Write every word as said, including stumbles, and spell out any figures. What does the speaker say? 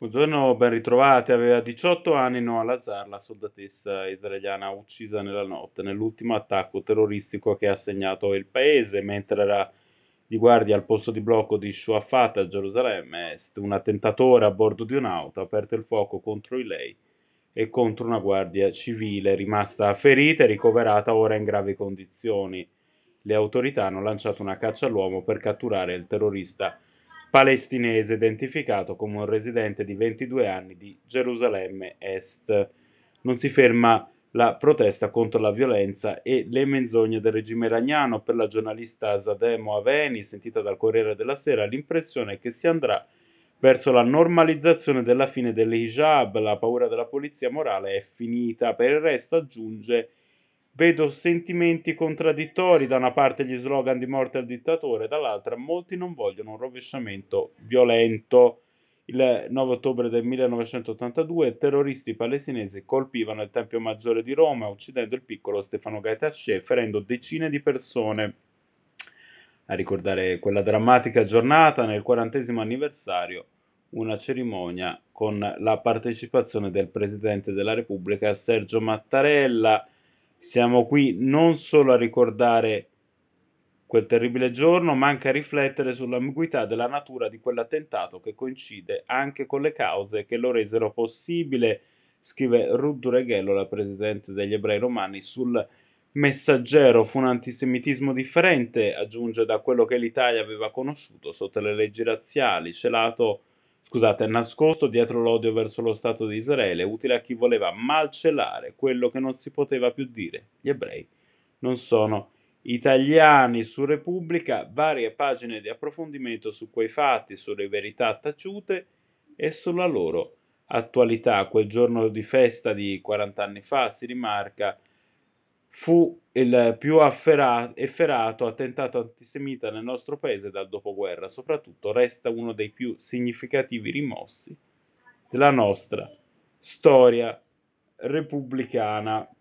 Buongiorno, ben ritrovate. Aveva diciotto anni Noa Lazar, la soldatessa israeliana uccisa nella notte nell'ultimo attacco terroristico che ha segnato il paese, mentre era di guardia al posto di blocco di Shuafat a Gerusalemme Est. Un attentatore a bordo di un'auto ha aperto il fuoco contro di lei e contro una guardia civile rimasta ferita e ricoverata ora in gravi condizioni. Le autorità hanno lanciato una caccia all'uomo per catturare il terrorista palestinese, identificato come un residente di ventidue anni di Gerusalemme Est. Non si ferma la protesta contro la violenza e le menzogne del regime iraniano. Per la giornalista Zadeh Moaveni, sentita dal Corriere della Sera, l'impressione è che si andrà verso la normalizzazione della fine dell'hijab, la paura della polizia morale è finita. Per il resto, aggiunge, vedo sentimenti contraddittori: da una parte gli slogan di morte al dittatore, dall'altra molti non vogliono un rovesciamento violento. Il nove ottobre del millenovecentottantadue terroristi palestinesi colpivano il Tempio Maggiore di Roma, uccidendo il piccolo Stefano Gaetachè, ferendo decine di persone. A ricordare quella drammatica giornata, nel quarantesimo anniversario, una cerimonia con la partecipazione del Presidente della Repubblica Sergio Mattarella. Siamo qui non solo a ricordare quel terribile giorno, ma anche a riflettere sull'ambiguità della natura di quell'attentato, che coincide anche con le cause che lo resero possibile, scrive Ruth Dureghello, la presidente degli ebrei romani, sul Messaggero. Fu un antisemitismo differente, aggiunge, da quello che l'Italia aveva conosciuto sotto le leggi razziali, celato, scusate, nascosto dietro l'odio verso lo Stato di Israele, utile a chi voleva malcelare quello che non si poteva più dire: gli ebrei non sono italiani. Su Repubblica varie pagine di approfondimento su quei fatti, sulle verità taciute e sulla loro attualità. Quel giorno di festa di quarant'anni fa, si rimarca, fu il più afferrato, efferato attentato antisemita nel nostro paese dal dopoguerra. Soprattutto resta uno dei più significativi rimossi della nostra storia repubblicana.